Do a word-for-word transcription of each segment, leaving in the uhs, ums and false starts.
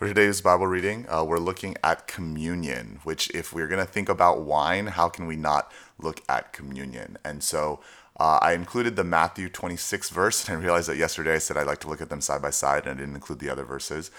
For today's Bible reading, uh, we're looking at communion, which if we're going to think about wine, how can we not look at communion? And so uh, I included the Matthew twenty-six verse, and I realized that yesterday I said I'd like to look at them side by side, and I didn't include the other verses.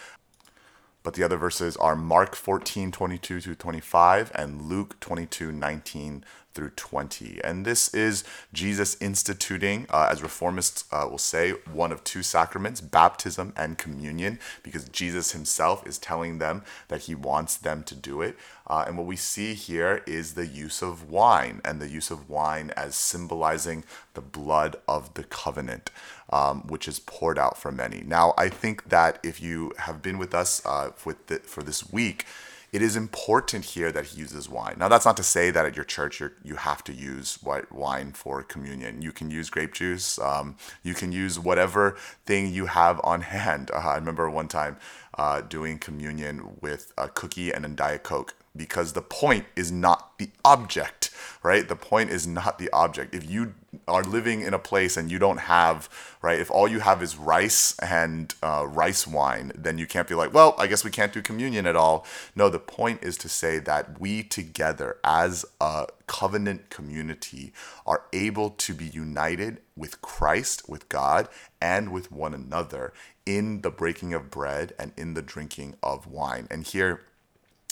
But the other verses are Mark fourteen, twenty-two through twenty-five, and Luke twenty-two, nineteen through twenty. And this is Jesus instituting, uh, as reformists uh, will say, one of two sacraments, baptism and communion, because Jesus himself is telling them that he wants them to do it. Uh, and what we see here is the use of wine, and the use of wine as symbolizing the blood of the covenant, um, which is poured out for many. Now, I think that if you have been with us uh, with the, for this week, it is important here that he uses wine. Now, that's not to say that at your church you're, you have to use white wine for communion. You can use grape juice. Um, you can use whatever thing you have on hand. Uh, I remember one time uh, doing communion with a cookie and a Diet Coke, because the point is not the object, right? The point is not the object. If you are living in a place and you don't have, right, if all you have is rice and uh, rice wine, then you can't be like, well, I guess we can't do communion at all. No, the point is to say that we together as a covenant community are able to be united with Christ, with God, and with one another in the breaking of bread and in the drinking of wine. And here,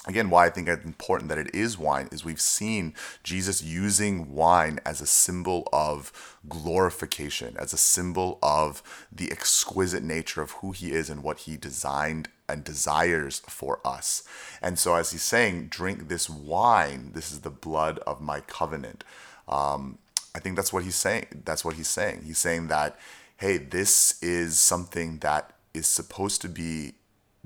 again, why I think it's important that it is wine is we've seen Jesus using wine as a symbol of glorification, as a symbol of the exquisite nature of who he is and what he designed and desires for us. And so as he's saying, drink this wine, this is the blood of my covenant. Um, I think that's what he's saying. That's what he's saying. He's saying that, hey, this is something that is supposed to be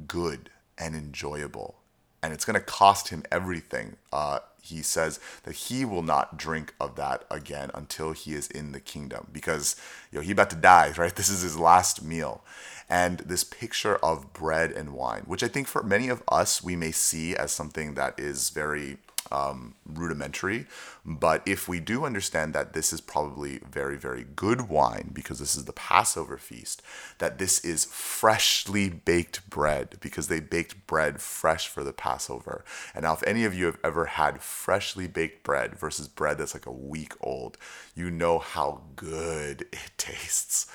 good and enjoyable. And it's going to cost him everything. Uh, he says that he will not drink of that again until he is in the kingdom, because you know he's about to die, right? This is his last meal. And this picture of bread and wine, which I think for many of us, we may see as something that is very um, rudimentary. But if we do understand that this is probably very, very good wine, because this is the Passover feast, that this is freshly baked bread, because they baked bread fresh for the Passover. And now if any of you have ever had freshly baked bread versus bread that's like a week old, you know how good it tastes.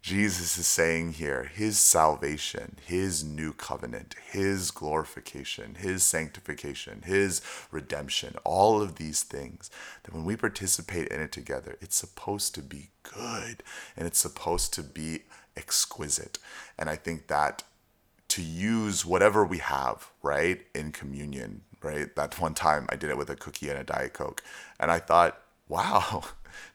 Jesus is saying here, his salvation, his new covenant, his glorification, his sanctification, his redemption, all of these things, that when we participate in it together, it's supposed to be good and it's supposed to be exquisite. And I think that to use whatever we have, right, in communion, right? That one time I did it with a cookie and a Diet Coke, and I thought, wow,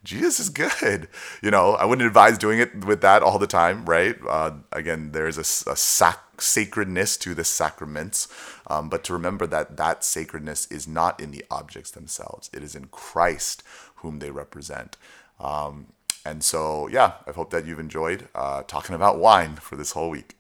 Jesus is good. You know, I wouldn't advise doing it with that all the time, right? Uh, again, there's a, a sac- sacredness to the sacraments, um, but to remember that that sacredness is not in the objects themselves. It is in Christ whom they represent. Um, and so, yeah, I hope that you've enjoyed uh, talking about wine for this whole week.